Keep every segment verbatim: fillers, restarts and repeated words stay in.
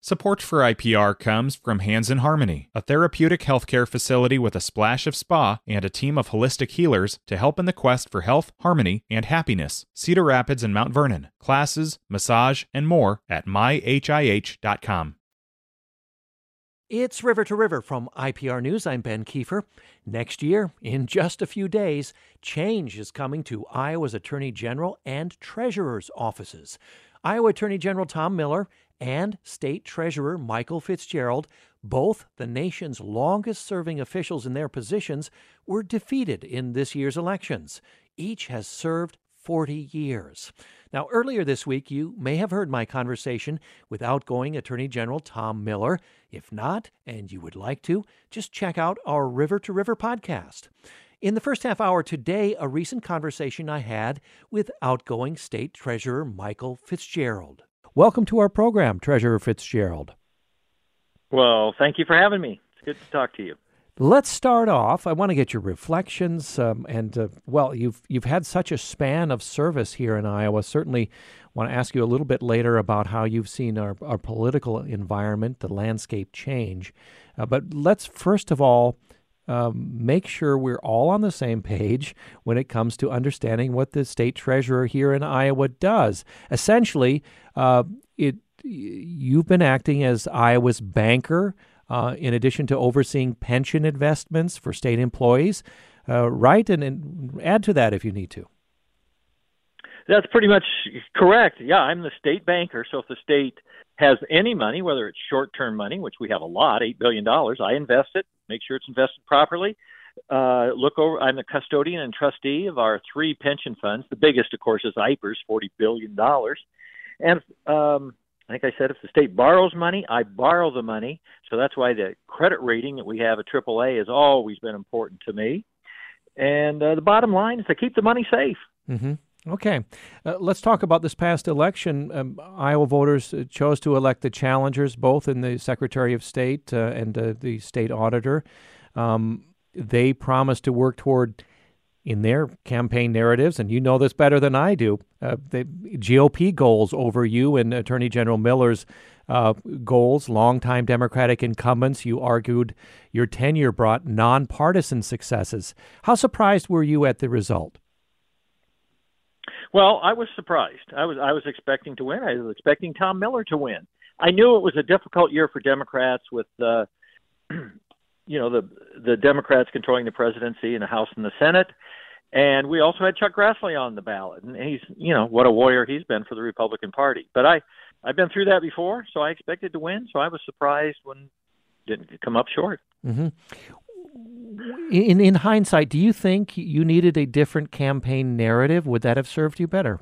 Support for I P R comes from Hands in Harmony, a therapeutic healthcare facility with a splash of spa and a team of holistic healers to help in the quest for health, harmony, and happiness. Cedar Rapids and Mount Vernon. Classes, massage, and more at my h i h dot com. It's River to River from I P R News. I'm Ben Kiefer. Next year, in just a few days, change is coming to Iowa's Attorney General and Treasurer's offices. Iowa Attorney General Tom Miller and State Treasurer Michael Fitzgerald, both the nation's longest-serving officials in their positions, were defeated in this year's elections. Each has served forty years. Now, earlier this week, you may have heard my conversation with outgoing Attorney General Tom Miller. If not, and you would like to, just check out our River to River podcast. In the first half hour today, a recent conversation I had with outgoing State Treasurer Michael Fitzgerald. Welcome to our program, Treasurer Fitzgerald. Well, thank you for having me. It's good to talk to you. Let's start off. I want to get your reflections, um, and uh, well, you've you've had such a span of service here in Iowa. Certainly, want to ask you a little bit later about how you've seen our, our political environment, the landscape change. Uh, but let's first of all um, make sure we're all on the same page when it comes to understanding what the state treasurer here in Iowa does. Essentially, uh, it you've been acting as Iowa's banker. Uh, in addition to overseeing pension investments for state employees, uh, right? And, and add to that if you need to. That's pretty much correct. Yeah, I'm the state banker. So if the state has any money, whether it's short-term money, which we have a lot, eight billion dollars, I invest it, make sure it's invested properly. Uh, look over. I'm the custodian and trustee of our three pension funds. The biggest, of course, is I P E R S, forty billion dollars. And um I think I said if the state borrows money, I borrow the money. So that's why the credit rating that we have at triple A has always been important to me. And uh, the bottom line is to keep the money safe. Mm-hmm. Okay. Uh, let's talk about this past election. Um, Iowa voters chose to elect the challengers, both in the Secretary of State uh, and uh, the state auditor. Um, they promised to work toward, in their campaign narratives, and you know this better than I do, uh, the G O P goals over you and Attorney General Miller's uh, goals. Longtime Democratic incumbents, you argued your tenure brought nonpartisan successes. How surprised were you at the result? Well, I was surprised. I was I was expecting to win. I was expecting Tom Miller to win. I knew it was a difficult year for Democrats with uh, you know, the the Democrats controlling the presidency and the House and the Senate. And we also had Chuck Grassley on the ballot. And he's, you know, what a warrior he's been for the Republican Party. But I, I've been through that before, so I expected to win. So I was surprised when it didn't come up short. Mm-hmm. In, in hindsight, do you think you needed a different campaign narrative? Would that have served you better?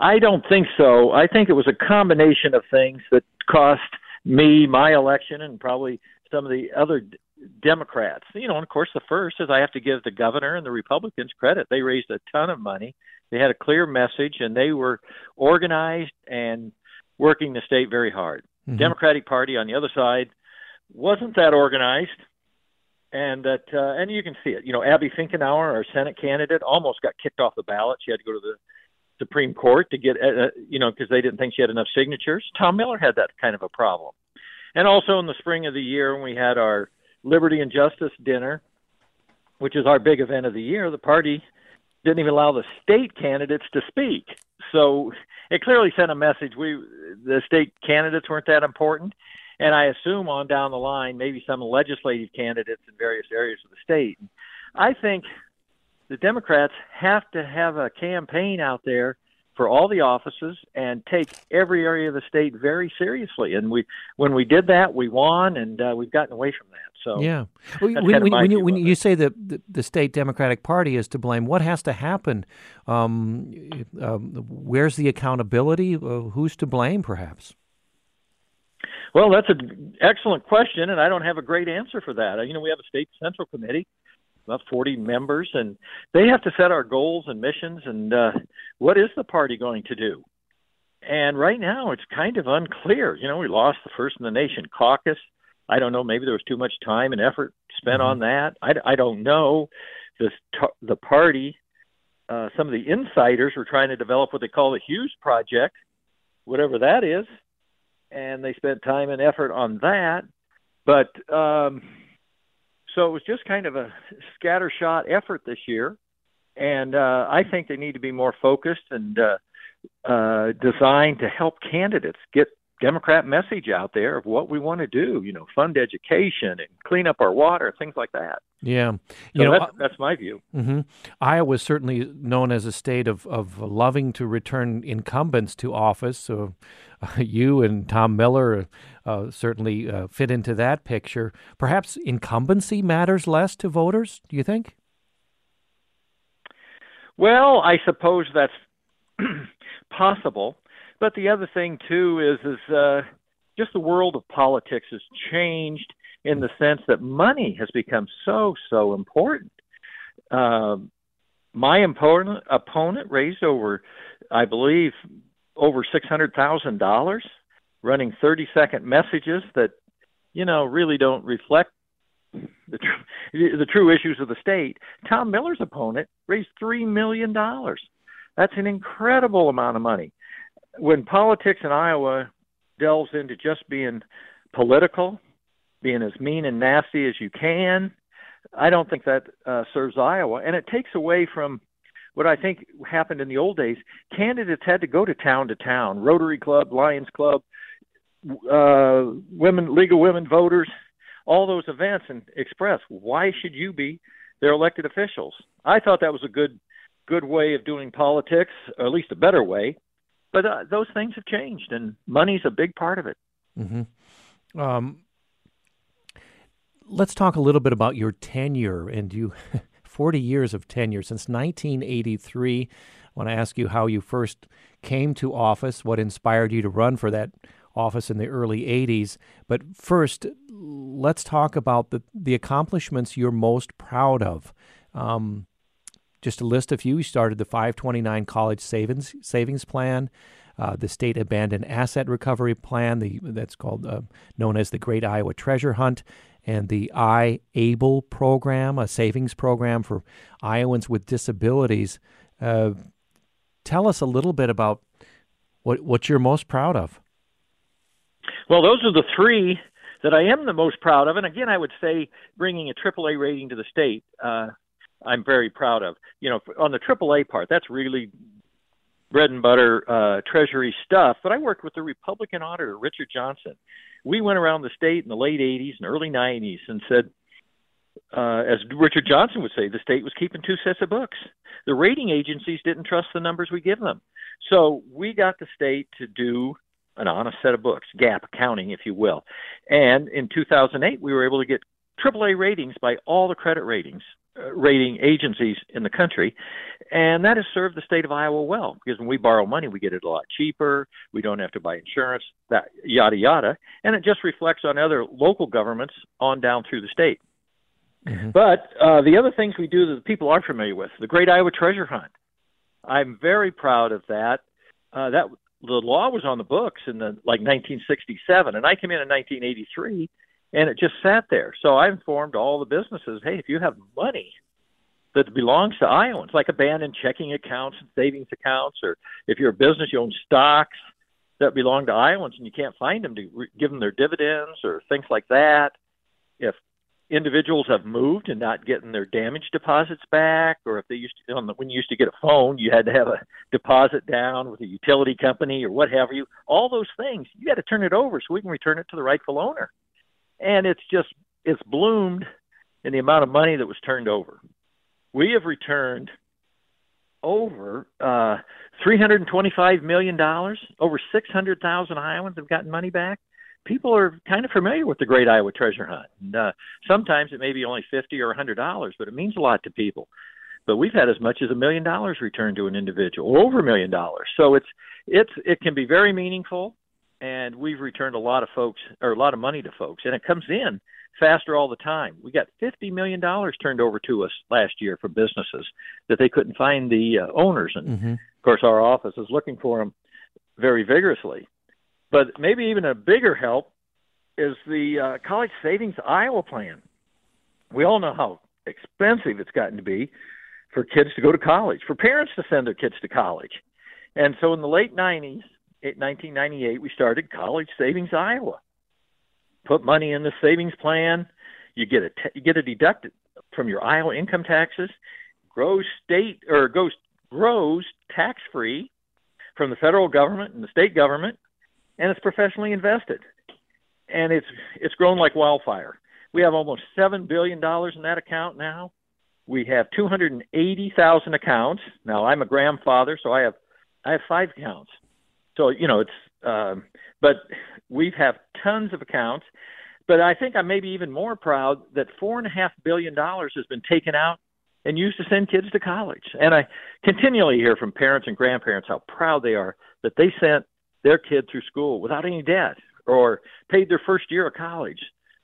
I don't think so. I think it was a combination of things that cost me my election and probably some of the other d- Democrats. You know, and of course, the first is I have to give the governor and the Republicans credit. They raised a ton of money. They had a clear message, and they were organized and working the state very hard. Mm-hmm. Democratic Party on the other side wasn't that organized, and that uh, and you can see it. You know, Abby Finkenauer, our Senate candidate, almost got kicked off the ballot. She had to go to the Supreme Court to get, uh, you know, because they didn't think she had enough signatures. Tom Miller had that kind of a problem. And also in the spring of the year, when we had our Liberty and Justice dinner, which is our big event of the year, the party didn't even allow the state candidates to speak. So it clearly sent a message. We, the state candidates weren't that important. And I assume on down the line, maybe some legislative candidates in various areas of the state. I think the Democrats have to have a campaign out there for all the offices and take every area of the state very seriously. And we, when we did that, we won, and uh, we've gotten away from that. So yeah, well, when, kind of when, you, when you say that the, the state Democratic Party is to blame, what has to happen? Um, um, where's the accountability? Uh, who's to blame, perhaps? Well, that's an excellent question, and I don't have a great answer for that. You know, we have a state central committee, about forty members, and they have to set our goals and missions and uh, what is the party going to do? And right now it's kind of unclear. You know, we lost the First in the Nation caucus. I don't know. Maybe there was too much time and effort spent on that. I, I don't know. This, the party, uh, some of the insiders were trying to develop what they call the Hughes Project, whatever that is. and they spent time and effort on that. But um, so it was just kind of a scattershot effort this year, and uh, I think they need to be more focused and uh, uh, designed to help candidates get Democrat message out there of what we want to do, you know, fund education and clean up our water, things like that. Yeah. So you know, that's, that's my view. Mm-hmm. Iowa is certainly known as a state of, of loving to return incumbents to office. So uh, you and Tom Miller uh, certainly uh, fit into that picture. Perhaps incumbency matters less to voters, do you think? Well, I suppose that's possible. But the other thing, too, is is uh, just the world of politics has changed in the sense that money has become so, so important. Um, my opponent, opponent raised over, I believe, over six hundred thousand dollars running thirty-second messages that, you know, really don't reflect the, tr- the true issues of the state. Tom Miller's opponent raised three million dollars. That's an incredible amount of money. When politics in Iowa delves into just being political, being as mean and nasty as you can, I don't think that uh, serves Iowa. And it takes away from what I think happened in the old days. Candidates had to go to town to town, Rotary Club, Lions Club, uh, women, League of Women Voters, all those events, and express why should you be their elected officials. I thought that was a good, good way of doing politics, or at least a better way. But uh, those things have changed, and money's a big part of it. Mm-hmm. Um, let's talk a little bit about your tenure, and you forty years of tenure since nineteen eighty-three. I want to ask you how you first came to office, what inspired you to run for that office in the early eighties. But first, let's talk about the, the accomplishments you're most proud of. Um Just to list a few, you started the five twenty-nine College Savings Savings Plan, uh, the State Abandoned Asset Recovery Plan, the that's called uh, known as the Great Iowa Treasure Hunt, and the iABLE program, a savings program for Iowans with disabilities. Uh, tell us a little bit about what what you're most proud of. Well, those are the three that I am the most proud of, and again, I would say bringing a triple A rating to the state. Uh, I'm very proud of. You know, on the triple A part, that's really bread and butter uh, Treasury stuff. But I worked with the Republican auditor, Richard Johnson. We went around the state in the late eighties and early nineties and said, uh, as Richard Johnson would say, the state was keeping two sets of books. The rating agencies didn't trust the numbers we give them. So we got the state to do an honest set of books, GAAP accounting, if you will. And in two thousand eight, we were able to get triple A ratings by all the credit ratings. rating agencies in the country, and that has served the state of Iowa well, because when we borrow money, we get it a lot cheaper, we don't have to buy insurance, that yada, yada, and it just reflects on other local governments on down through the state. Mm-hmm. But uh, the other things we do that the people are familiar with, the Great Iowa Treasure Hunt, I'm very proud of that. Uh, that the law was on the books in the, like nineteen sixty-seven, and I came in in nineteen eighty-three, and it just sat there. So I informed all the businesses, hey, if you have money that belongs to Iowans, like abandoned checking accounts and savings accounts, or if you're a business, you own stocks that belong to Iowans and you can't find them to re- give them their dividends or things like that, if individuals have moved and not getting their damage deposits back, or if they used to, when you used to get a phone, you had to have a deposit down with a utility company or what have you, all those things, you got to turn it over so we can return it to the rightful owner. And it's just, it's bloomed in the amount of money that was turned over. We have returned over uh, three hundred twenty-five million dollars. Over six hundred thousand Iowans have gotten money back. People are kind of familiar with the Great Iowa Treasure Hunt. And, uh, sometimes it may be only fifty dollars or one hundred dollars, but it means a lot to people. But we've had as much as a million dollars returned to an individual, or over a million dollars. So it's it's it can be very meaningful. And we've returned a lot of folks, or a lot of money to folks, and it comes in faster all the time. We got fifty million dollars turned over to us last year for businesses that they couldn't find the uh, owners. And, mm-hmm. of course, our office is looking for them very vigorously. But maybe even a bigger help is the uh, College Savings Iowa plan. We all know how expensive it's gotten to be for kids to go to college, for parents to send their kids to college. And so in the late nineties, nineteen ninety-eight, we started College Savings Iowa. Put money in the savings plan. You get a te- you get a deducted from your Iowa income taxes. Grows state or goes grows tax free from the federal government and the state government, and it's professionally invested, and it's it's grown like wildfire. We have almost seven billion dollars in that account now. We have two hundred and eighty thousand accounts now. I'm a grandfather, so I have I have five accounts. So you know it's um, but we have tons of accounts. But I think I'm maybe even more proud that four and a half billion dollars has been taken out and used to send kids to college. And I continually hear from parents and grandparents how proud they are that they sent their kid through school without any debt or paid their first year of college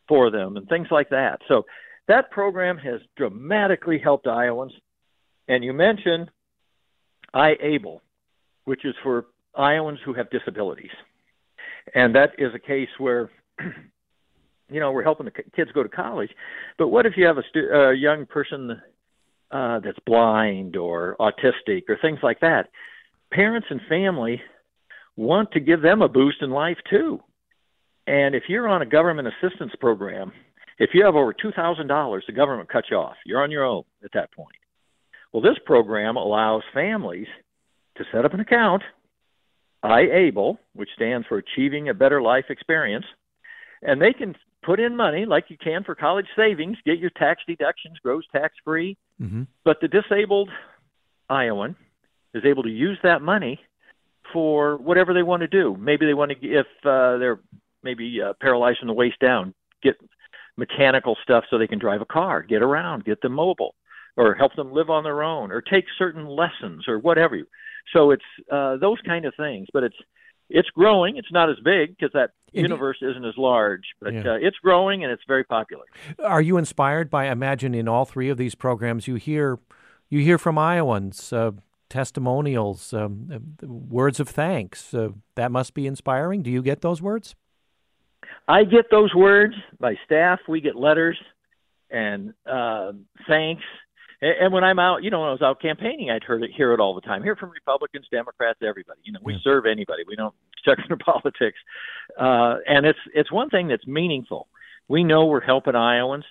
for them and things like that. So that program has dramatically helped Iowans. And you mentioned iABLE, which is for Iowans who have disabilities. And that is a case where you know, we're helping the kids go to college, but what if you have a, stu- a young person uh, that's blind or autistic or things like that? Parents and family want to give them a boost in life too. And if you're on a government assistance program, if you have over two thousand dollars, the government cuts you off. You're on your own at that point. Well, this program allows families to set up an account, iABLE, which stands for Achieving a Better Life Experience, and they can put in money like you can for college savings, get your tax deductions, grows tax-free. Mm-hmm. But the disabled Iowan is able to use that money for whatever they want to do. Maybe they want to, if uh, they're maybe uh, paralyzed from the waist down, get mechanical stuff so they can drive a car, get around, get them mobile, or help them live on their own, or take certain lessons or whatever. So it's uh, those kind of things. But it's It's growing. It's not as big because that universe isn't as large, but yeah. uh, it's growing and it's very popular. Are you inspired by, I imagine in all three of these programs, you hear you hear from Iowans, uh, testimonials, um, uh, words of thanks. Uh, that must be inspiring. Do you get those words? I get those words. My staff, we get letters and uh, thanks. And when I'm out, you know, when I was out campaigning, I'd heard it, hear it all the time. Hear from Republicans, Democrats, everybody. You know, we yeah. serve anybody. We don't check their politics. Uh, and it's it's one thing that's meaningful. We know we're helping Iowans.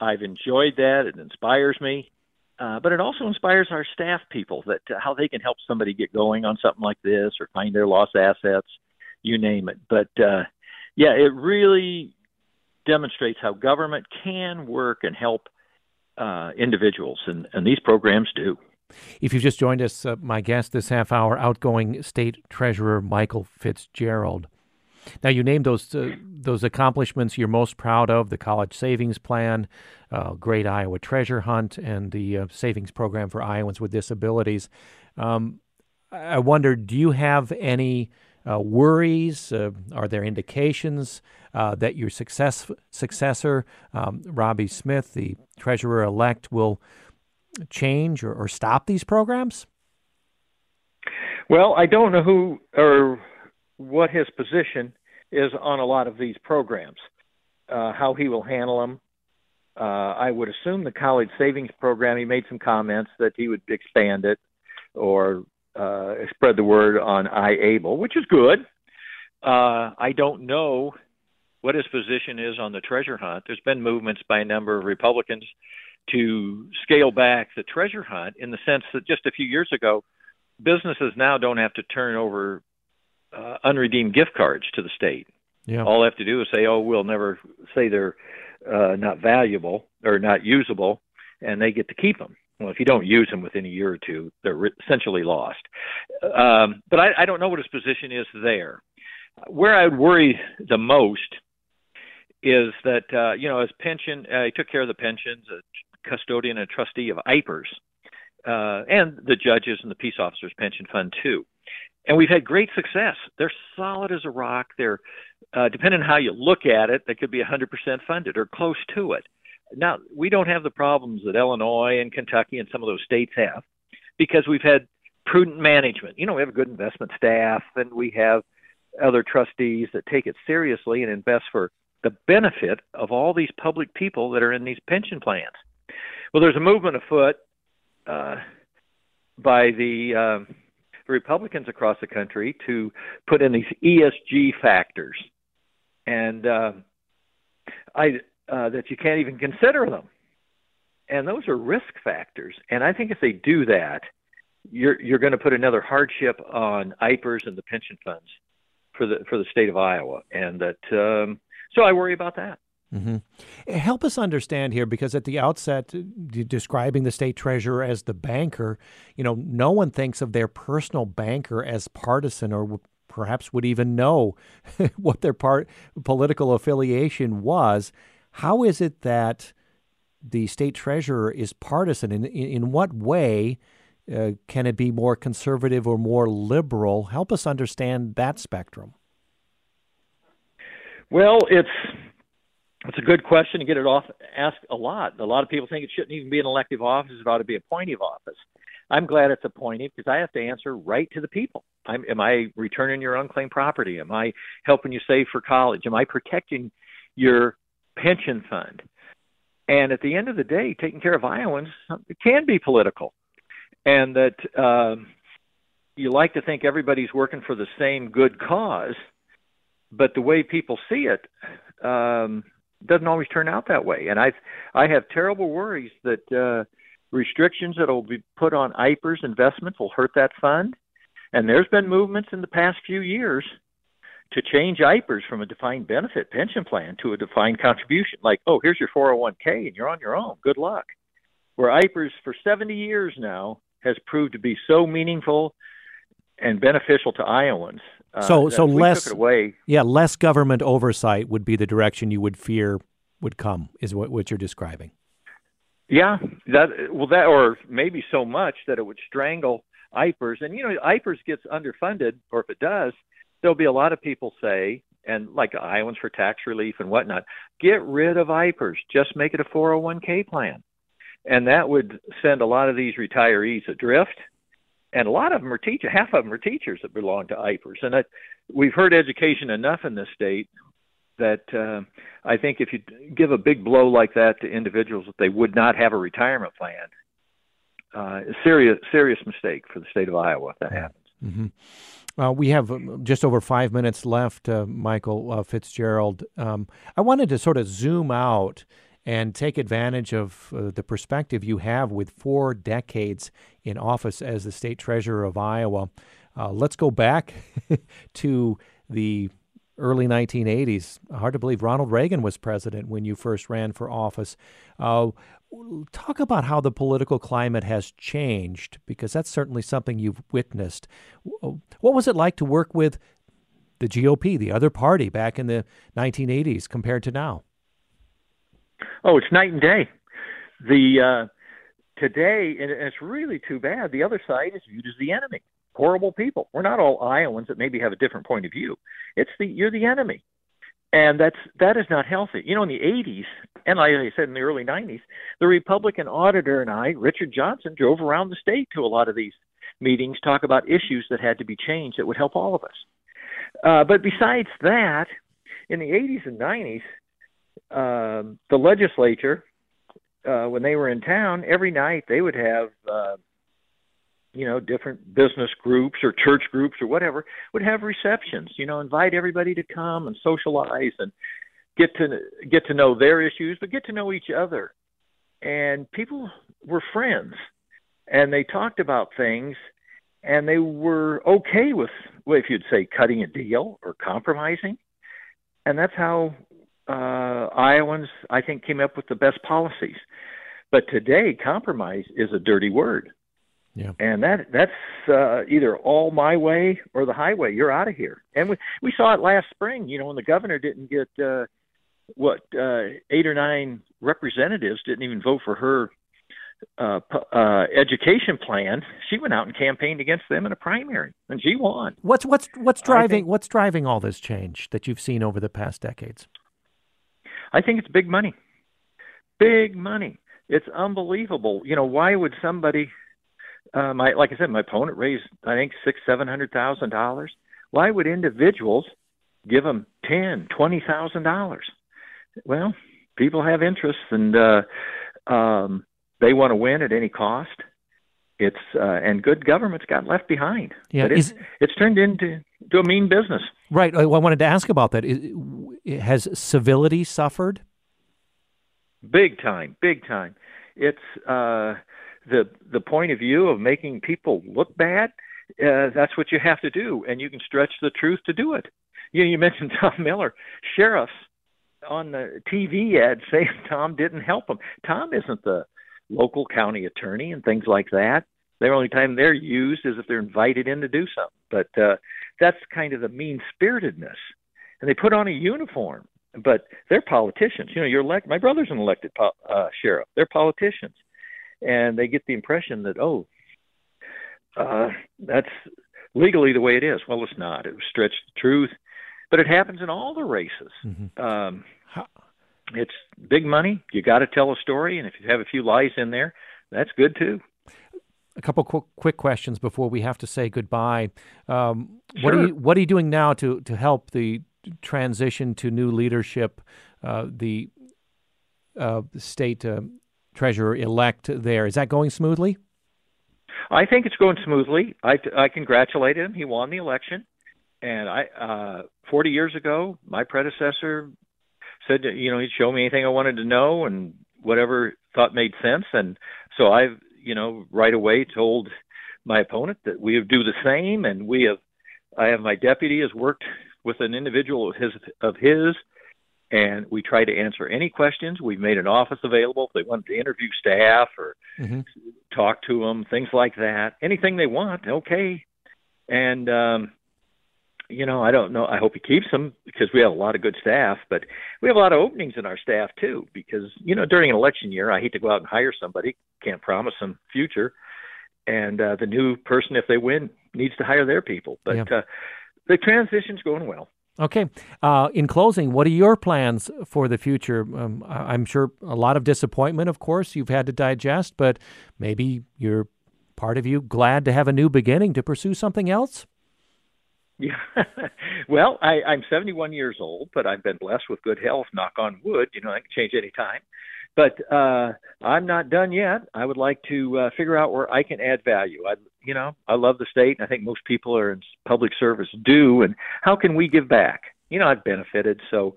I've enjoyed that. It inspires me. Uh, but it also inspires our staff people that uh, how they can help somebody get going on something like this or find their lost assets, you name it. But, uh, yeah, it really demonstrates how government can work and help Uh, individuals, and, and these programs do. If you've just joined us, uh, my guest this half hour, outgoing State Treasurer Michael Fitzgerald. Now, you named those uh, those accomplishments you're most proud of, the College Savings Plan, uh, Great Iowa Treasure Hunt, and the uh, Savings Program for Iowans with Disabilities. Um, I wonder, do you have any uh, worries? Uh, are there indications uh, that your success, successor, um, Robbie Smith, the Treasurer-elect, will change or, or stop these programs? Well, I don't know who or what his position is on a lot of these programs, uh, how he will handle them. Uh, I would assume the college savings program, he made some comments that he would expand it or uh, spread the word on iABLE, which is good. Uh, I don't know what his position is on the treasure hunt. There's been movements by a number of Republicans to scale back the treasure hunt in the sense that just a few years ago, businesses now don't have to turn over uh, unredeemed gift cards to the state. Yeah. All they have to do is say, oh, we'll never say they're uh, not valuable or not usable, and they get to keep them. Well, if you don't use them within a year or two, they're essentially lost. Um, but I, I don't know what his position is there. Where I would worry the most is that, uh, you know, as pension, uh, he took care of the pensions, a custodian and a trustee of IPERS, uh, and the judges and the peace officers pension fund too. And we've had great success. They're solid as a rock. They're, uh, depending on how you look at it, they could be one hundred percent funded or close to it. Now, we don't have the problems that Illinois and Kentucky and some of those states have because we've had prudent management. You know, we have a good investment staff and we have other trustees that take it seriously and invest for the benefit of all these public people that are in these pension plans. Well, there's a movement afoot uh, by the uh, the Republicans across the country to put in these E S G factors, and uh, I uh, that you can't even consider them. And those are risk factors. And I think if they do that, you're you're going to put another hardship on I P E R S and the pension funds for the for the state of Iowa. And that um, so I worry about that. Mm-hmm. Help us understand here, because at the outset, d- describing the state treasurer as the banker, you know, no one thinks of their personal banker as partisan, or w- perhaps would even know what their part political affiliation was. How is it that the state treasurer is partisan? In, in, in what way uh, can it be more conservative or more liberal? Help us understand that spectrum. Well, it's... It's a good question to get it off asked a lot. A lot of people think it shouldn't even be an elective office. It ought to be a appointive office. I'm glad it's appointive because I have to answer right to the people. I'm, am I returning your unclaimed property? Am I helping you save for college? Am I protecting your pension fund? And at the end of the day, taking care of Iowans can be political. And that um, you like to think everybody's working for the same good cause, but the way people see it, um, doesn't always turn out that way. And I I have terrible worries that uh, restrictions that will be put on I P E R S investments will hurt that fund. And there's been movements in the past few years to change I P E R S from a defined benefit pension plan to a defined contribution. Like, oh, here's your four oh one k and you're on your own. Good luck. Where I P E R S for seventy years now has proved to be so meaningful and beneficial to Iowans. Uh, so so less away, yeah, less government oversight would be the direction you would fear would come, is what, what you're describing. Yeah, that well that or maybe so much that it would strangle I P E R S. And you know, I P E R S gets underfunded, or if it does, there'll be a lot of people say, and like Iowans for tax relief and whatnot, get rid of I P E R S, just make it a four oh one k plan. And that would send a lot of these retirees adrift. And a lot of them are teachers, half of them are teachers that belong to I P E R S. And I, we've heard education enough in this state that uh, I think if you give a big blow like that to individuals, that they would not have a retirement plan. Uh, serious, serious mistake for the state of Iowa if that happens. Mm-hmm. Uh, we have just over five minutes left, uh, Michael uh, Fitzgerald. Um, I wanted to sort of zoom out and take advantage of uh, the perspective you have with four decades in office as the state treasurer of Iowa. Uh, let's go back to the early nineteen eighties. Hard to believe Ronald Reagan was president when you first ran for office. Uh, talk about how the political climate has changed, because that's certainly something you've witnessed. What was it like to work with the G O P, the other party, back in the nineteen eighties compared to now? Oh, it's night and day. The uh, today, and it's really too bad, the other side is viewed as the enemy. Horrible people. We're not all Iowans that maybe have a different point of view. It's the you're the enemy, and that's that is not healthy. You know, in the eighties, and like I said, in the early nineties, the Republican auditor and I, Richard Johnson, drove around the state to a lot of these meetings, talk about issues that had to be changed that would help all of us. Uh, but besides that, in the eighties and nineties, Um, the legislature, uh, when they were in town, every night they would have, uh, you know, different business groups or church groups or whatever would have receptions. You know, invite everybody to come and socialize and get to get to know their issues, but get to know each other. And people were friends, and they talked about things, and they were okay with, well, if you'd say, cutting a deal or compromising, and that's how. Uh, Iowans, I think, came up with the best policies. But today, compromise is a dirty word. Yeah. And that that's uh, either all my way or the highway. You're out of here. And we, we saw it last spring, you know, when the governor didn't get, uh, what, uh, eight or nine representatives didn't even vote for her uh, uh, education plan. She went out and campaigned against them in a primary, and she won. What's, what's, what's, driving, think, what's driving all this change that you've seen over the past decades? I think it's big money, big money. It's unbelievable. You know, why would somebody, uh, my, like I said, my opponent raised, I think, six, seven hundred thousand dollars. Why would individuals give them ten, twenty thousand dollars? Well, people have interests, and uh, um, they want to win at any cost. It's uh, and good governments got left behind. Yeah, but it's, is, it's turned into to a mean business. Right. I wanted to ask about that. It, it has civility suffered? Big time, big time. It's uh, the the point of view of making people look bad. Uh, that's what you have to do, and you can stretch the truth to do it. You, you mentioned Tom Miller, sheriffs on the T V ad saying Tom didn't help them. Tom isn't the local county attorney and things like that. The only time they're used is if they're invited in to do something. But uh, that's kind of the mean-spiritedness. And they put on a uniform, but they're politicians. You know, you're elect- my brother's an elected po- uh, sheriff. They're politicians. And they get the impression that, oh, uh, that's legally the way it is. Well, it's not. It was stretched the truth. But it happens in all the races. Mm-hmm. Um, it's big money. You got to tell a story. And if you have a few lies in there, that's good, too. A couple quick, quick questions before we have to say goodbye. Um, sure. What are you, what are you doing now to, to help the transition to new leadership, uh, the uh, state uh, treasurer-elect there? Is that going smoothly? I think it's going smoothly. I, I congratulate him. He won the election. And I, uh, forty years ago, my predecessor said, that, you know, he'd show me anything I wanted to know and whatever thought made sense. And so I've, you know, right away told my opponent that we do the same. And we have, I have my deputy has worked with an individual of his, of his, and we try to answer any questions. We've made an office available if they wanted to interview staff or mm-hmm. talk to them, things like that, anything they want. Okay. And, um, you know, I don't know. I hope he keeps them because we have a lot of good staff, but we have a lot of openings in our staff, too, because, you know, during an election year, I hate to go out and hire somebody, can't promise them future. And uh, the new person, if they win, needs to hire their people. But yeah. uh, the transition's going well. Okay. Uh, in closing, what are your plans for the future? Um, I'm sure a lot of disappointment, of course, you've had to digest, but maybe you're part of you glad to have a new beginning to pursue something else? Yeah, well, I, I'm seventy-one years old, but I've been blessed with good health, knock on wood. You know, I can change any time. But uh, I'm not done yet. I would like to uh, figure out where I can add value. I, you know, I love the state, and I think most people are in public service do, and how can we give back? You know, I've benefited, so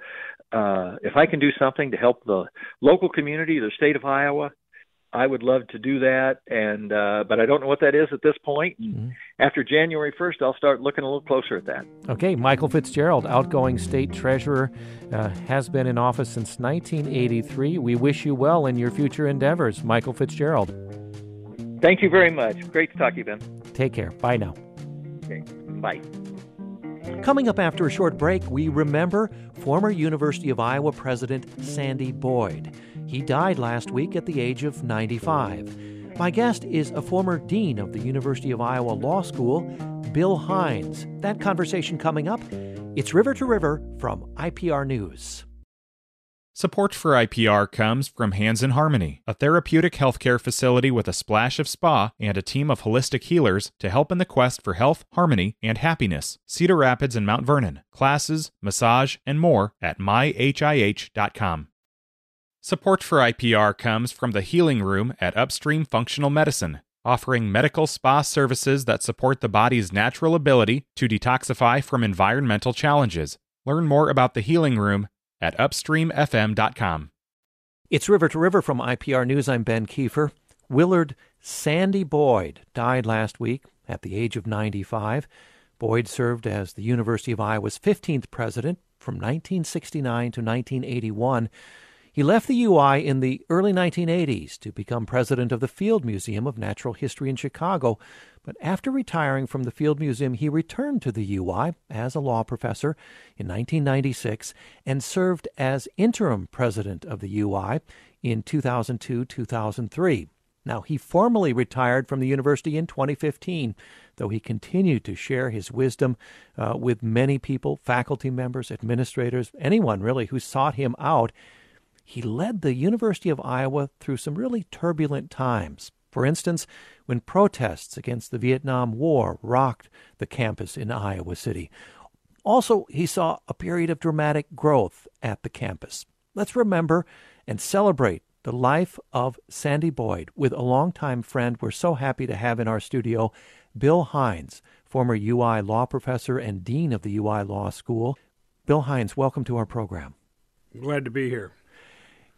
uh, if I can do something to help the local community, the state of Iowa, I would love to do that, and uh, but I don't know what that is at this point. And mm-hmm. after January first, I'll start looking a little closer at that. Okay, Michael Fitzgerald, outgoing state treasurer, uh, has been in office since nineteen eighty-three. We wish you well in your future endeavors, Michael Fitzgerald. Thank you very much. Great to talk to you, Ben. Take care. Bye now. Okay, bye. Coming up after a short break, we remember former University of Iowa President Sandy Boyd. He died last week at the age of ninety-five. My guest is a former dean of the University of Iowa Law School, Bill Hines. That conversation coming up. It's River to River from I P R News. Support for I P R comes from Hands in Harmony, a therapeutic healthcare facility with a splash of spa and a team of holistic healers to help in the quest for health, harmony, and happiness. Cedar Rapids and Mount Vernon. Classes, massage, and more at my h i h dot com. Support for I P R comes from the Healing Room at Upstream Functional Medicine, offering medical spa services that support the body's natural ability to detoxify from environmental challenges. Learn more about the Healing Room at upstream f m dot com. It's River to River from I P R News. I'm Ben Kiefer. Willard Sandy Boyd died last week at the age of ninety-five. Boyd served as the University of Iowa's fifteenth president from nineteen sixty-nine to nineteen eighty-one. He left the U I in the early nineteen eighties to become president of the Field Museum of Natural History in Chicago. But after retiring from the Field Museum, he returned to the U I as a law professor in nineteen ninety-six and served as interim president of the U I in two thousand two to two thousand three. Now, he formally retired from the university in twenty fifteen, though he continued to share his wisdom uh, with many people, faculty members, administrators, anyone really who sought him out. He led the University of Iowa through some really turbulent times. For instance, when protests against the Vietnam War rocked the campus in Iowa City. Also, he saw a period of dramatic growth at the campus. Let's remember and celebrate The Life of Sandy Boyd, with a longtime friend we're so happy to have in our studio, Bill Hines, former U I law professor and dean of the U I Law School. Bill Hines, welcome to our program. Glad to be here.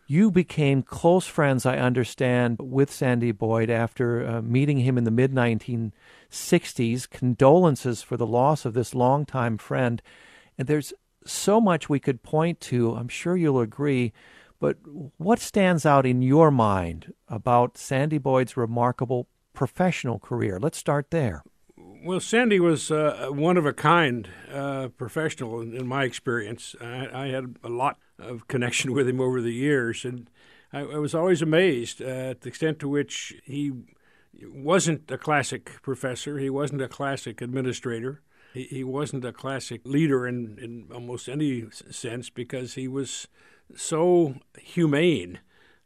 You became close friends, I understand, with Sandy Boyd after uh, meeting him in the mid nineteen sixties. Condolences for the loss of this longtime friend. And there's so much we could point to, I'm sure you'll agree, but what stands out in your mind about Sandy Boyd's remarkable professional career? Let's start there. Well, Sandy was uh, one of a kind uh, professional in, in my experience. I, I had a lot of connection with him over the years, and I, I was always amazed uh, at the extent to which he wasn't a classic professor. He wasn't a classic administrator. He, he wasn't a classic leader in, in almost any sense, because he was so humane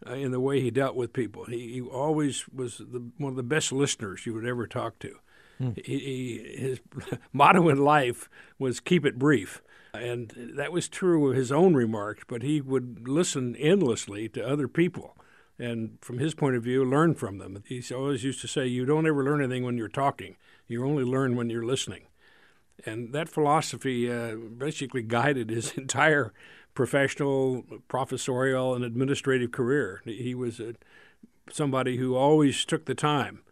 uh, in the way he dealt with people. He, he always was the, one of the best listeners you would ever talk to. Hmm. He, he, his motto in life was keep it brief, and that was true of his own remarks, but he would listen endlessly to other people and, from his point of view, learn from them. He always used to say, you don't ever learn anything when you're talking. You only learn when you're listening. And that philosophy uh, basically guided his entire professional, professorial, and administrative career. He was a, somebody who always took the time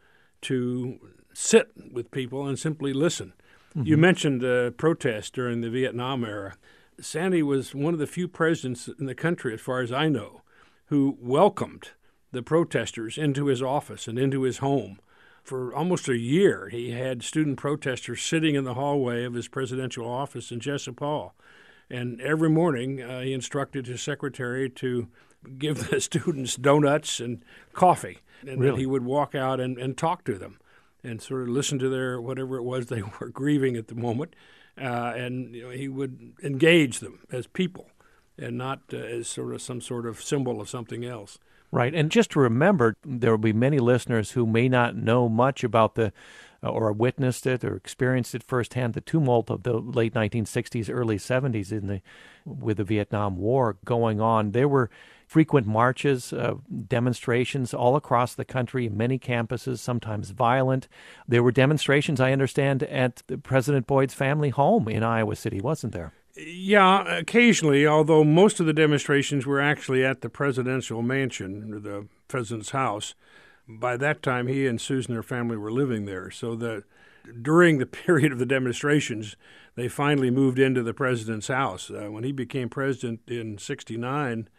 to sit with people and simply listen. Mm-hmm. You mentioned uh, protest during the Vietnam era. Sandy was one of the few presidents in the country, as far as I know, who welcomed the protesters into his office and into his home. For almost a year, he had student protesters sitting in the hallway of his presidential office in Jessup Hall. And every morning, uh, he instructed his secretary to give the students donuts and coffee. And really? Then he would walk out and, and talk to them, and sort of listen to their whatever it was they were grieving at the moment. Uh, and you know, he would engage them as people and not uh, as sort of some sort of symbol of something else. Right. And just to remember, there will be many listeners who may not know much about the uh, or witnessed it or experienced it firsthand, the tumult of the late nineteen sixties, early seventies in the with the Vietnam War going on. There were frequent marches, uh, demonstrations all across the country, many campuses, sometimes violent. There were demonstrations, I understand, at President Boyd's family home in Iowa City, wasn't there? Yeah, occasionally, although most of the demonstrations were actually at the presidential mansion, the president's house. By that time, he and Susan, her family, were living there. So the during the period of the demonstrations, they finally moved into the president's house. Uh, when he became president in sixty-nine,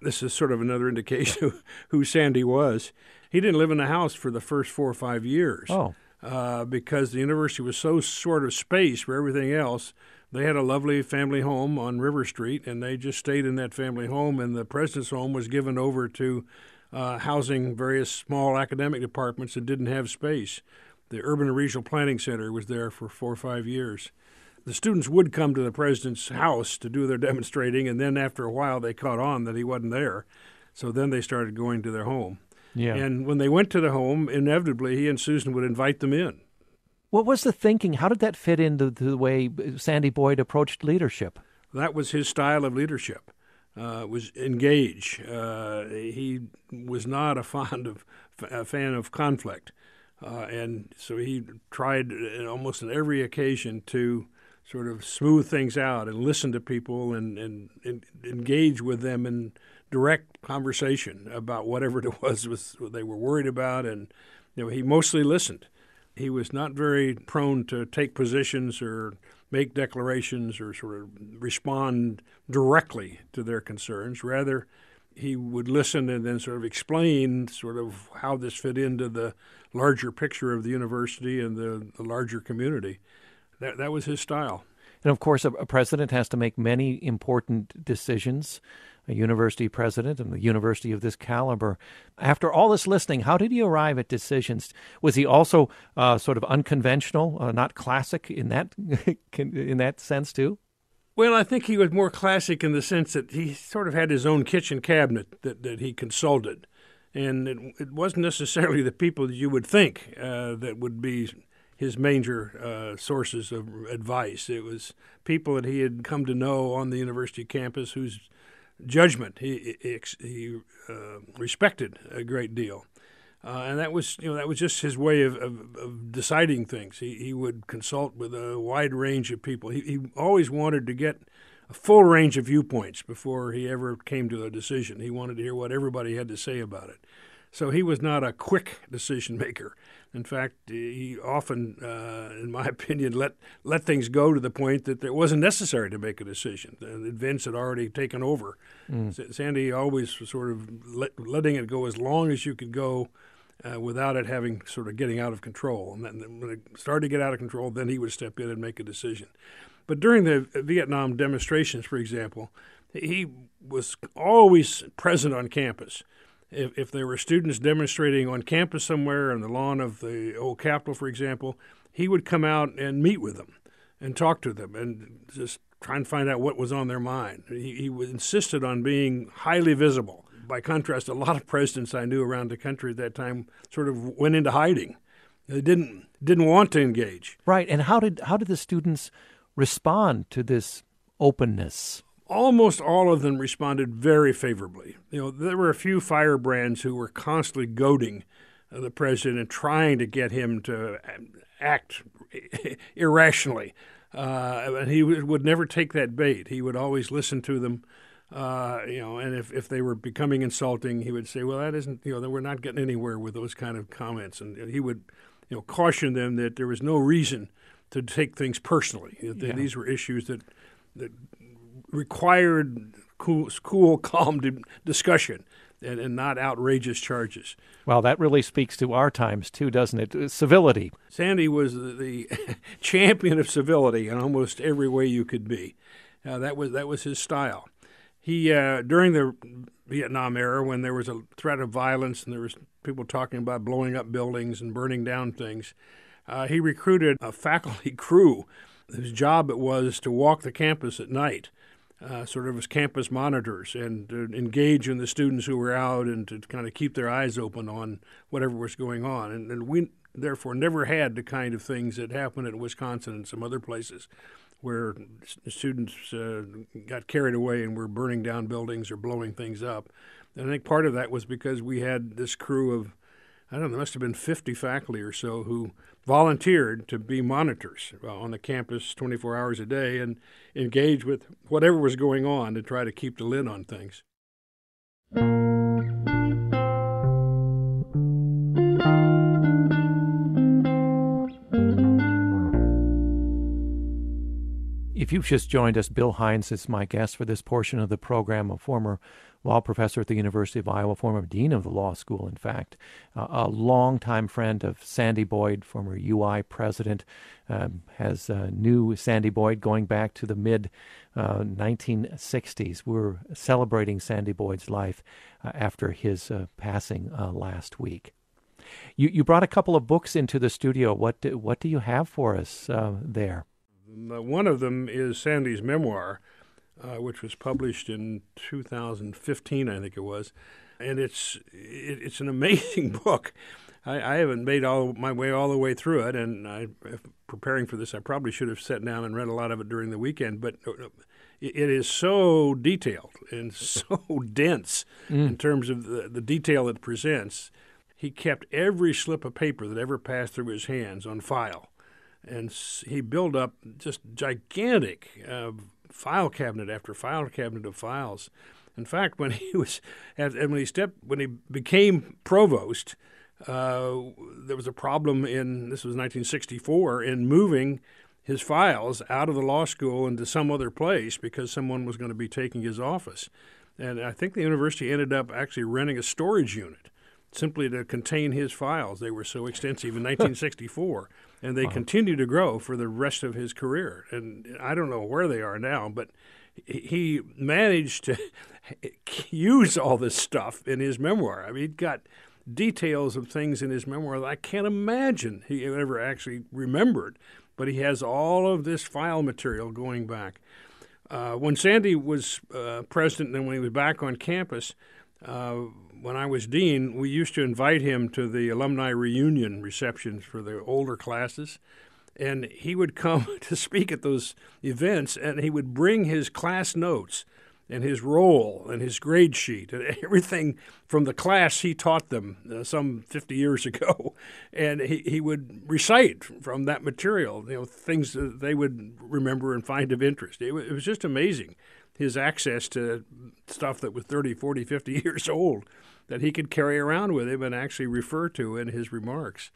this is sort of another indication of who Sandy was. He didn't live in the house for the first four or five years oh. uh, because the university was so short of space for everything else. They had a lovely family home on River Street, and they just stayed in that family home, and the president's home was given over to uh, housing various small academic departments that didn't have space. The Urban and Regional Planning Center was there for four or five years. The students would come to the president's house to do their demonstrating, and then after a while they caught on that he wasn't there. So then they started going to their home. Yeah. And when they went to the home, inevitably he and Susan would invite them in. What was the thinking? How did that fit into the way Sandy Boyd approached leadership? That was his style of leadership, uh, was engage. Uh, he was not a, fond of, a fan of conflict. Uh, and so he tried almost on every occasion to sort of smooth things out and listen to people and, and, and engage with them in direct conversation about whatever it was, was they were worried about. And you know, he mostly listened. He was not very prone to take positions or make declarations or sort of respond directly to their concerns. Rather, he would listen and then sort of explain sort of how this fit into the larger picture of the university and the, the larger community. That that was his style. And, of course, a, a president has to make many important decisions, a university president and a university of this caliber. After all this listening, how did he arrive at decisions? Was he also uh, sort of unconventional, uh, not classic in that in that sense, too? Well, I think he was more classic in the sense that he sort of had his own kitchen cabinet that, that he consulted. And it, it wasn't necessarily the people that you would think uh, that would be his major uh, sources of advice. It was people that he had come to know on the university campus whose judgment he he, he uh, respected a great deal, uh, and that was you know that was just his way of, of, of deciding things. He he would consult with a wide range of people. He he always wanted to get a full range of viewpoints before he ever came to a decision. He wanted to hear what everybody had to say about it. So he was not a quick decision maker. In fact, he often, uh, in my opinion, let let things go to the point that it wasn't necessary to make a decision. The events had already taken over. Mm. Sandy always was sort of let, letting it go as long as you could go uh, without it having sort of getting out of control. And then when it started to get out of control, then he would step in and make a decision. But during the Vietnam demonstrations, for example, he was always present on campus. If, if there were students demonstrating on campus somewhere on the lawn of the old Capitol, for example, he would come out and meet with them and talk to them and just try and find out what was on their mind. He, he insisted on being highly visible. By contrast, a lot of presidents I knew around the country at that time sort of went into hiding. They didn't didn't want to engage. Right. And how did how did the students respond to this openness? Almost all of them responded very favorably. You know, there were a few firebrands who were constantly goading the president and trying to get him to act irrationally. Uh, and he would never take that bait. He would always listen to them. Uh, you know, and if, if they were becoming insulting, he would say, well, that isn't, you know, we're not getting anywhere with those kind of comments. And he would, you know, caution them that there was no reason to take things personally. Yeah. These were issues that, that required cool, cool calm di- discussion and, and not outrageous charges. Well, that really speaks to our times, too, doesn't it? It's civility. Sandy was the, the champion of civility in almost every way you could be. Uh, that was that was his style. He uh, during the Vietnam era, when there was a threat of violence and there was people talking about blowing up buildings and burning down things, uh, he recruited a faculty crew whose job it was to walk the campus at night, Uh, sort of as campus monitors, and to engage in the students who were out and to kind of keep their eyes open on whatever was going on. And, and we, therefore, never had the kind of things that happened in Wisconsin and some other places where students uh, got carried away and were burning down buildings or blowing things up. And I think part of that was because we had this crew of, I don't know, there must have been fifty faculty or so who volunteered to be monitors on the campus twenty-four hours a day and engage with whatever was going on to try to keep the lid on things. If you've just joined us, Bill Hines is my guest for this portion of the program, a former law professor at the University of Iowa, former dean of the law school, in fact, uh, a longtime friend of Sandy Boyd, former U I president, um, has uh, knew Sandy Boyd going back to the mid-nineteen sixties. Uh, We're celebrating Sandy Boyd's life uh, after his uh, passing uh, last week. You you brought a couple of books into the studio. What do, what do you have for us uh, there? One of them is Sandy's memoir, Uh, which was published in two thousand fifteen, I think it was, and it's it, it's an amazing book. I, I haven't made all my way all the way through it, and I, preparing for this, I probably should have sat down and read a lot of it during the weekend. But it, it is so detailed and so dense mm. in terms of the, the detail it presents. He kept every slip of paper that ever passed through his hands on file, and he built up just gigantic Uh, file cabinet after file cabinet of files. In fact, when he was, and when he stepped, when he became provost, uh, there was a problem in, this was nineteen sixty-four, in moving his files out of the law school into some other place because someone was going to be taking his office. And I think the university ended up actually renting a storage unit simply to contain his files. They were so extensive in nineteen sixty-four. And they wow. continue to grow for the rest of his career. And I don't know where they are now, but he managed to use all this stuff in his memoir. I mean, he'd got details of things in his memoir that I can't imagine he ever actually remembered. But he has all of this file material going back. Uh, when Sandy was uh, president and when he was back on campus, uh, when I was dean, we used to invite him to the alumni reunion receptions for the older classes, and he would come to speak at those events, and he would bring his class notes and his role and his grade sheet and everything from the class he taught them uh, some fifty years ago. And he, he would recite from that material, you know, things that they would remember and find of interest. It, it was just amazing, his access to stuff that was thirty, forty, fifty years old that he could carry around with him and actually refer to in his remarks.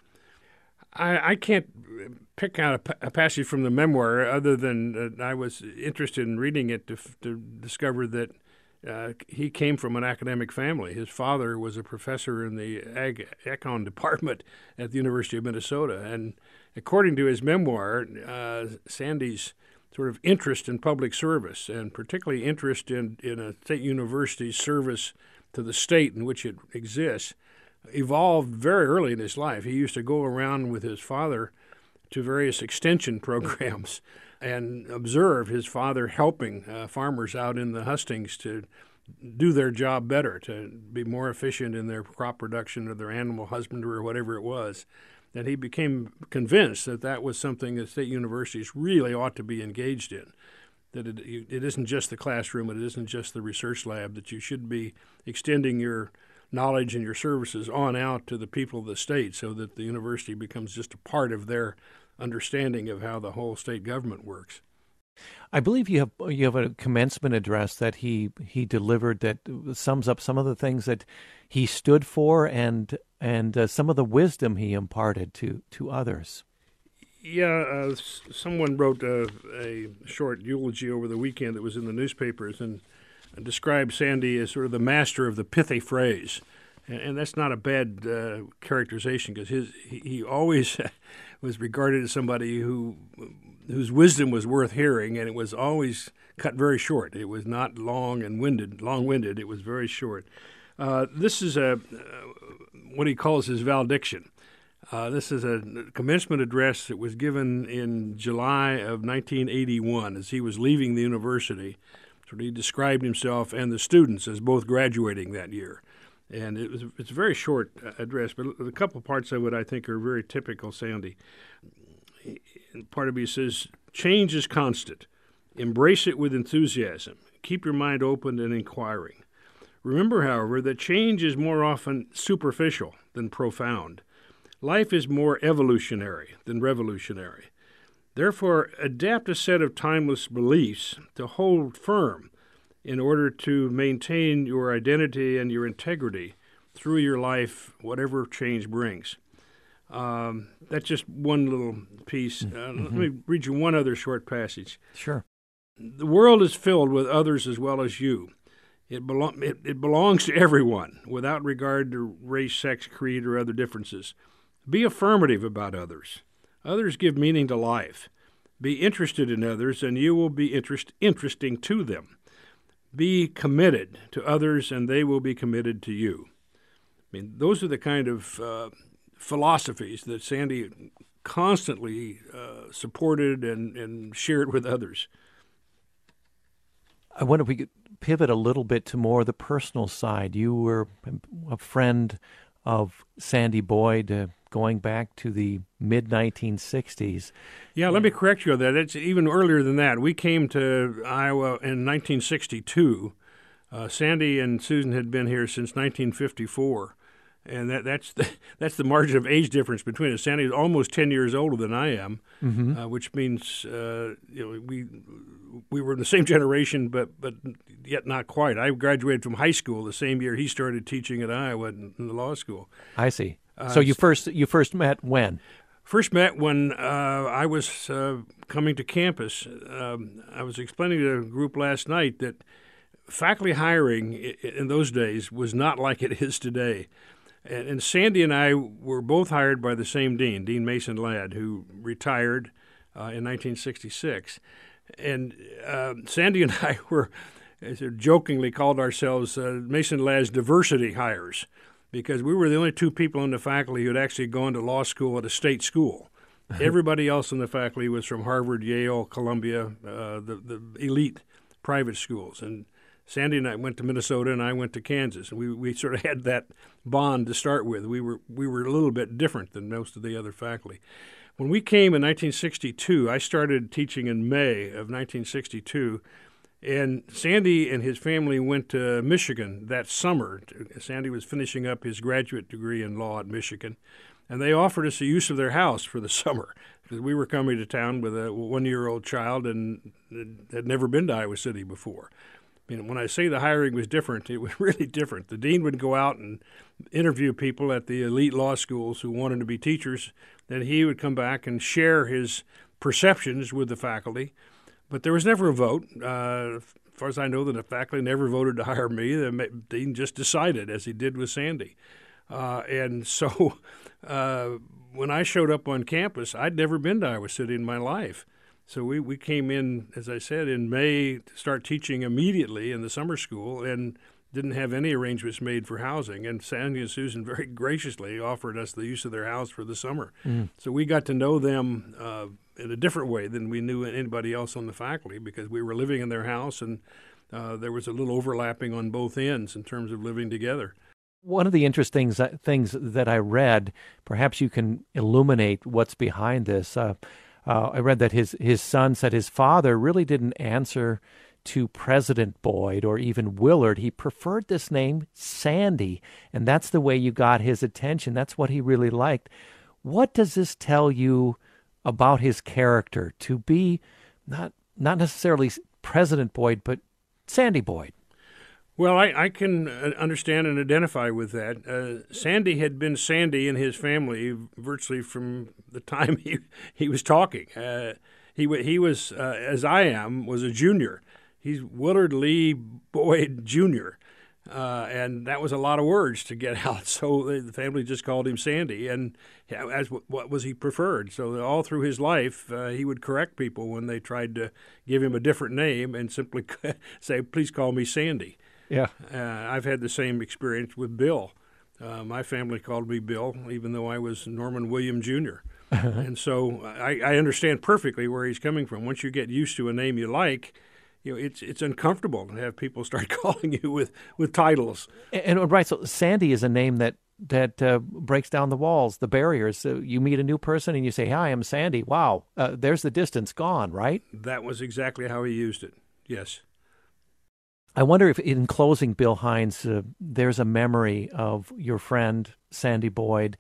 I, I can't pick out a, a passage from the memoir other than uh, I was interested in reading it to, to discover that uh, he came from an academic family. His father was a professor in the ag, econ department at the University of Minnesota. And according to his memoir, uh, Sandy's sort of interest in public service, and particularly interest in, in a state university's service to the state in which it exists, evolved very early in his life. He used to go around with his father to various extension programs and observe his father helping uh, farmers out in the hustings to do their job better, to be more efficient in their crop production or their animal husbandry or whatever it was. And he became convinced that that was something that state universities really ought to be engaged in, that it, it isn't just the classroom, it isn't just the research lab, that you should be extending your knowledge and your services on out to the people of the state so that the university becomes just a part of their understanding of how the whole state government works. I believe you have you have a commencement address that he he delivered that sums up some of the things that he stood for and and uh, some of the wisdom he imparted to, to others. Yeah, uh, someone wrote a, a short eulogy over the weekend that was in the newspapers and described Sandy as sort of the master of the pithy phrase. And, and that's not a bad uh, characterization because his he, he always was regarded as somebody who whose wisdom was worth hearing, and it was always cut very short. It was not long and winded, long-winded. It was very short. Uh, this is a uh, what he calls his valediction. Uh, this is a commencement address that was given in July of nineteen eighty-one as he was leaving the university. So he described himself and the students as both graduating that year. And it was it's a very short address, but a couple parts of it I think are very typical Sandy. Part of it says, "Change is constant. Embrace it with enthusiasm. Keep your mind open and inquiring. Remember, however, that change is more often superficial than profound. Life is more evolutionary than revolutionary. Therefore, adapt a set of timeless beliefs to hold firm in order to maintain your identity and your integrity through your life, whatever change brings." Um, that's just one little piece. Uh, mm-hmm. Let me read you one other short passage. Sure. "The world is filled with others as well as you. It, belo- it, it belongs to everyone, without regard to race, sex, creed, or other differences. Be affirmative about others. Others give meaning to life. Be interested in others, and you will be interest- interesting to them. Be committed to others, and they will be committed to you." I mean, those are the kind of uh, philosophies that Sandy constantly uh, supported and, and shared with others. I wonder if we could pivot a little bit to more the personal side. You were a friend of Sandy Boyd uh, going back to the mid nineteen sixties. Yeah, let me correct you on that. It's even earlier than that. We came to Iowa in nineteen sixty-two. Uh, Sandy and Susan had been here since nineteen fifty-four, and that, that's the, that's the margin of age difference between us. Sandy is almost ten years older than I am, mm-hmm. uh, which means uh, you know we we were in the same generation, but but yet not quite. I graduated from high school the same year he started teaching at Iowa in, in the law school. I see. Uh, so you first you first met when? First met when uh, I was uh, coming to campus. Um, I was explaining to a group last night that faculty hiring in those days was not like it is today. And, and Sandy and I were both hired by the same dean, Dean Mason Ladd, who retired uh, in nineteen sixty-six. And uh, Sandy and I were jokingly called ourselves uh, Mason Ladd's diversity hires, because we were the only two people in the faculty who had actually gone to law school at a state school. Everybody else in the faculty was from Harvard, Yale, Columbia, uh, the, the elite private schools. And Sandy and I went to Minnesota, and I went to Kansas. And we, we sort of had that bond to start with. We were we were a little bit different than most of the other faculty. When we came in nineteen sixty-two, I started teaching in May of nineteen sixty-two, And Sandy and his family went to Michigan that summer. Sandy was finishing up his graduate degree in law at Michigan, and they offered us the use of their house for the summer because we were coming to town with a one-year-old child and had never been to Iowa City before. I mean, when I say the hiring was different, it was really different. The dean would go out and interview people at the elite law schools who wanted to be teachers. Then he would come back and share his perceptions with the faculty. But there was never a vote. Uh, as far as I know, the faculty never voted to hire me. The dean just decided, as he did with Sandy. Uh, and so uh, when I showed up on campus, I'd never been to Iowa City in my life. So we, we came in, as I said, in May to start teaching immediately in the summer school and didn't have any arrangements made for housing. And Sandy and Susan very graciously offered us the use of their house for the summer. Mm. So we got to know them uh, in a different way than we knew anybody else on the faculty because we were living in their house and uh, there was a little overlapping on both ends in terms of living together. One of the interesting things that I read, perhaps you can illuminate what's behind this. Uh, uh, I read that his, his son said his father really didn't answer to President Boyd or even Willard. He preferred this name, Sandy, and that's the way you got his attention. That's what he really liked. What does this tell you about his character, to be not not necessarily President Boyd, but Sandy Boyd? Well, I, I can understand and identify with that. Uh, Sandy had been Sandy in his family virtually from the time he, he was talking. Uh, he, he was, uh, as I am, was a junior. He's Willard Lee Boyd Junior, uh, and that was a lot of words to get out. So the family just called him Sandy, and as what was he preferred. So all through his life, uh, he would correct people when they tried to give him a different name and simply say, "Please call me Sandy." Yeah, uh, I've had the same experience with Bill. Uh, my family called me Bill, even though I was Norman William Junior And so I, I understand perfectly where he's coming from. Once you get used to a name you like, you know, it's it's uncomfortable to have people start calling you with, with titles. And, and right, so Sandy is a name that that uh, breaks down the walls, the barriers. So you meet a new person and you say, "Hi, I'm Sandy." Wow, uh, there's the distance gone, right? That was exactly how he used it. Yes. I wonder if, in closing, Bill Hines, uh, there's a memory of your friend Sandy Boyd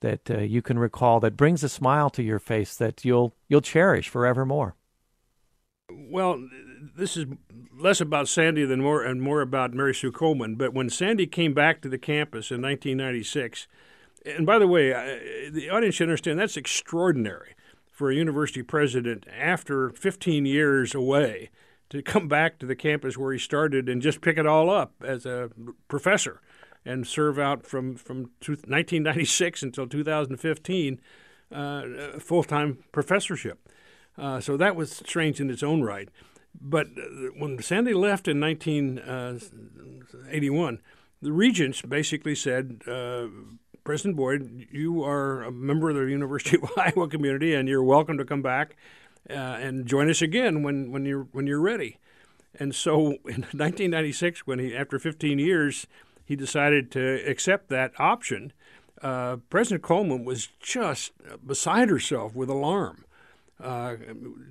that uh, you can recall that brings a smile to your face that you'll you'll cherish forevermore. Well, this is less about Sandy than more and more about Mary Sue Coleman. But when Sandy came back to the campus in nineteen ninety-six, and by the way, I, the audience should understand that's extraordinary for a university president after fifteen years away to come back to the campus where he started and just pick it all up as a professor and serve out from, from nineteen ninety-six until two thousand fifteen uh, full-time professorship. Uh, so that was strange in its own right. But uh, when Sandy left in nineteen eighty-one, the regents basically said, uh, President Boyd, you are a member of the University of Iowa community, and you're welcome to come back uh, and join us again when, when, you're, when you're ready. And so in nineteen ninety-six, when he, after fifteen years, he decided to accept that option, uh, President Coleman was just beside herself with alarm. Uh,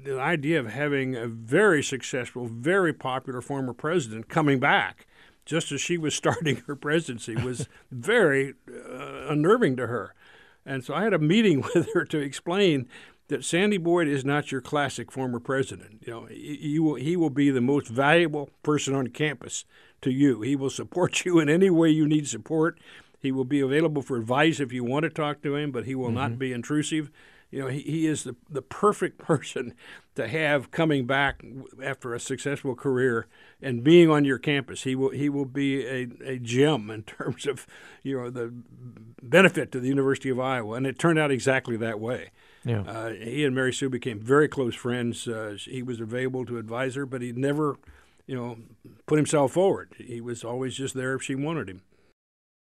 the idea of having a very successful, very popular former president coming back just as she was starting her presidency was very uh, unnerving to her. And so I had a meeting with her to explain that Sandy Boyd is not your classic former president. You know, he, he, will, he will be the most valuable person on campus to you. He will support you in any way you need support. He will be available for advice if you want to talk to him, but he will mm-hmm. not be intrusive. You know, he, he is the, the perfect person to have coming back after a successful career and being on your campus. He will he will be a, a gem in terms of, you know, the benefit to the University of Iowa. And it turned out exactly that way. Yeah. Uh, he and Mary Sue became very close friends. Uh, he was available to advise her, but he never, you know, put himself forward. He was always just there if she wanted him.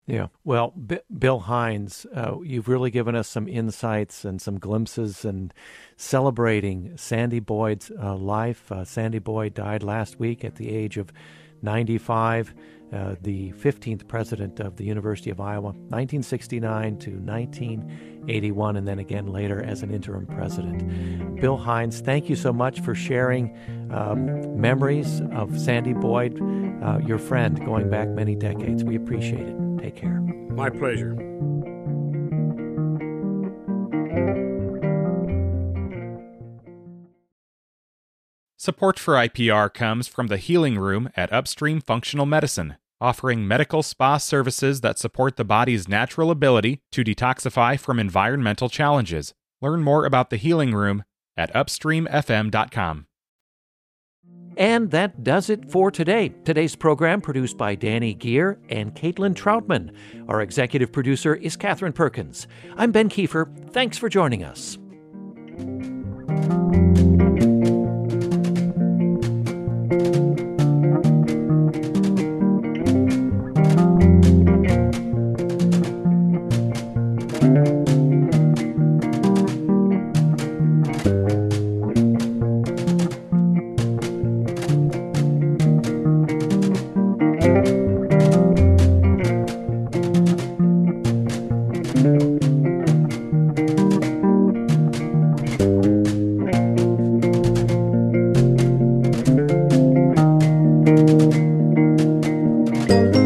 Yeah. Well, B- Bill Hines, uh, you've really given us some insights and some glimpses and celebrating Sandy Boyd's uh, life. Uh, Sandy Boyd died last week at the age of ninety-five, uh, the fifteenth president of the University of Iowa, nineteen sixty-nine to nineteen eighty-one, and then again later as an interim president. Bill Hines, thank you so much for sharing um, memories of Sandy Boyd, uh, your friend, going back many decades. We appreciate it. Take care. My pleasure. Support for I P R comes from the Healing Room at Upstream Functional Medicine, offering medical spa services that support the body's natural ability to detoxify from environmental challenges. Learn more about the Healing Room at upstream f m dot com. And that does it for today. Today's program produced by Danny Gear and Caitlin Troutman. Our executive producer is Catherine Perkins. I'm Ben Kiefer. Thanks for joining us. Thank you.